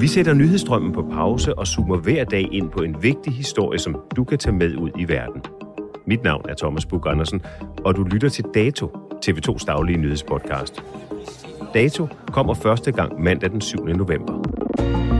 Vi sætter nyhedsstrømmen på pause og zoomer hver dag ind på en vigtig historie, som du kan tage med ud i verden. Mit navn er Thomas Buch-Andersen, og du lytter til Dato, TV2's daglige nyhedspodcast. Dato kommer første gang mandag den 7. november.